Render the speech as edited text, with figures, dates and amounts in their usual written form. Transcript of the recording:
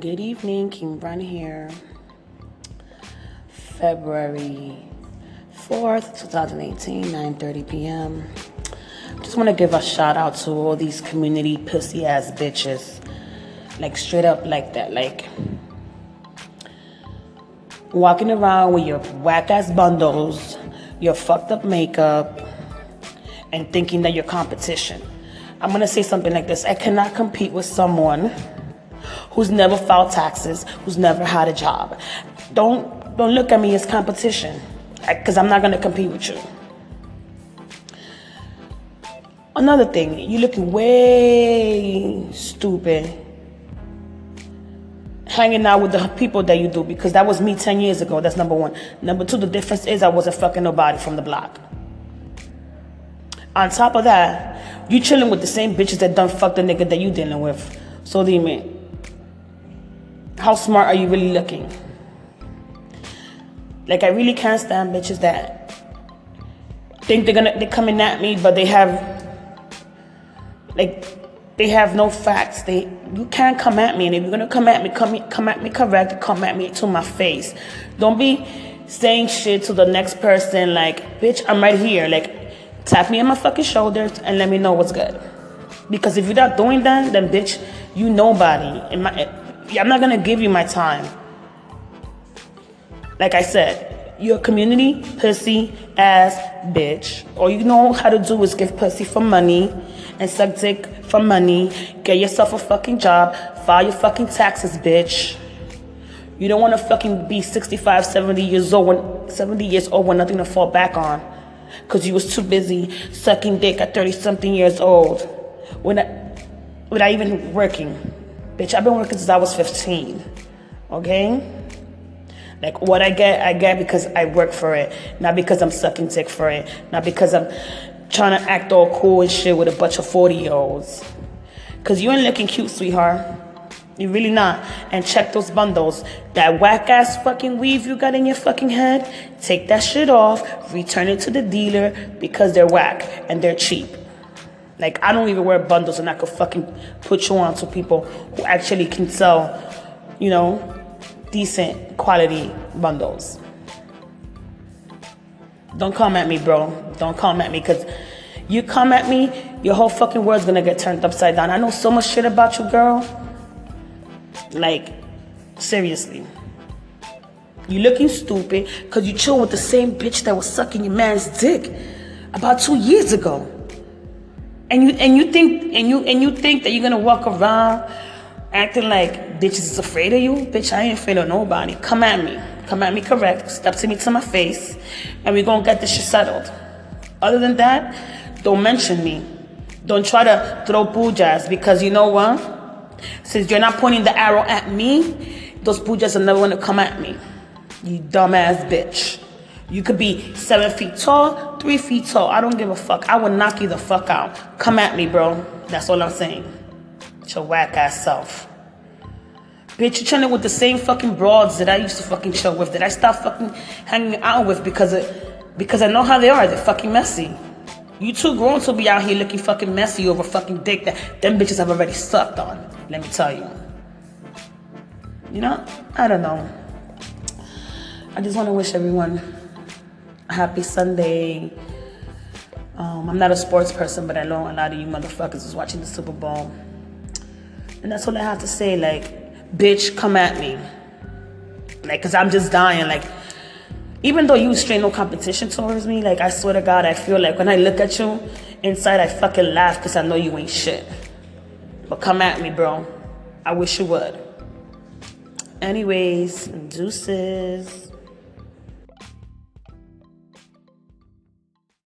Good evening, King Run here. February 4th, 2018, 9:30 p.m. Just want to give a shout out to all these community pussy ass bitches. Like straight up like that. Like walking around with your whack ass bundles, your fucked up makeup, and thinking that you're competition. I'm going to say something like this. I cannot compete with someone who's never filed taxes, who's never had a job. Don't look at me as competition, because I'm not going to compete with you. Another thing, you're looking way stupid hanging out with the people that you do, because that was me 10 years ago. That's number one. Number two, the difference is I wasn't fucking nobody from the block. On top of that, you chilling with the same bitches that done fucked the nigga that you dealing with. So do you mean? How smart are you really looking? Like, I really can't stand bitches that think they're coming at me, but they have no facts. You can't come at me, and if you're gonna come at me correct, come at me to my face. Don't be saying shit to the next person like, bitch, I'm right here. Like, tap me on my fucking shoulders and let me know what's good. Because if you're not doing that, then bitch, you nobody. I'm not gonna give you my time. Like I said, you're a community pussy ass bitch. All you know how to do is give pussy for money and suck dick for money. Get yourself a fucking job. File your fucking taxes, bitch. You don't want to fucking be 65, 70 years old with nothing to fall back on, because you was too busy sucking dick at 30-something years old without even working. Bitch, I've been working since I was 15, okay? Like, what I get because I work for it, not because I'm sucking dick for it, not because I'm trying to act all cool and shit with a bunch of 40-year-olds. Because you ain't looking cute, sweetheart. You really not. And check those bundles. That whack-ass fucking weave you got in your fucking head, take that shit off, return it to the dealer, because they're whack and they're cheap. Like, I don't even wear bundles, and I could fucking put you on to people who actually can sell, you know, decent quality bundles. Don't come at me, bro. Don't come at me, because you come at me, your whole fucking world's gonna get turned upside down. I know so much shit about you, girl. Like, seriously. You looking stupid because you chill with the same bitch that was sucking your man's dick about 2 years ago. And you think that you're gonna walk around acting like bitches is afraid of you? Bitch, I ain't afraid of nobody. Come at me. Come at me correct. Step to me to my face, and we're gonna get this shit settled. Other than that, don't mention me. Don't try to throw pujas, because you know what? Since you're not pointing the arrow at me, those pujas are never gonna come at me. You dumbass bitch. You could be 7 feet tall, 3 feet tall. I don't give a fuck. I will knock you the fuck out. Come at me, bro. That's all I'm saying. It's your whack-ass self. Bitch, you're chilling with the same fucking broads that I used to fucking chill with, that I stopped fucking hanging out with because I know how they are. They're fucking messy. You too grown to be out here looking fucking messy over fucking dick that them bitches have already sucked on. Let me tell you. You know? I don't know. I just want to wish everyone happy Sunday. I'm not a sports person, but I know a lot of you motherfuckers was watching the Super Bowl. And that's all I have to say. Like, bitch, come at me. Like, because I'm just dying. Like, even though you straight no competition towards me, like, I swear to God, I feel like when I look at you, inside I fucking laugh, because I know you ain't shit. But come at me, bro. I wish you would. Anyways, deuces.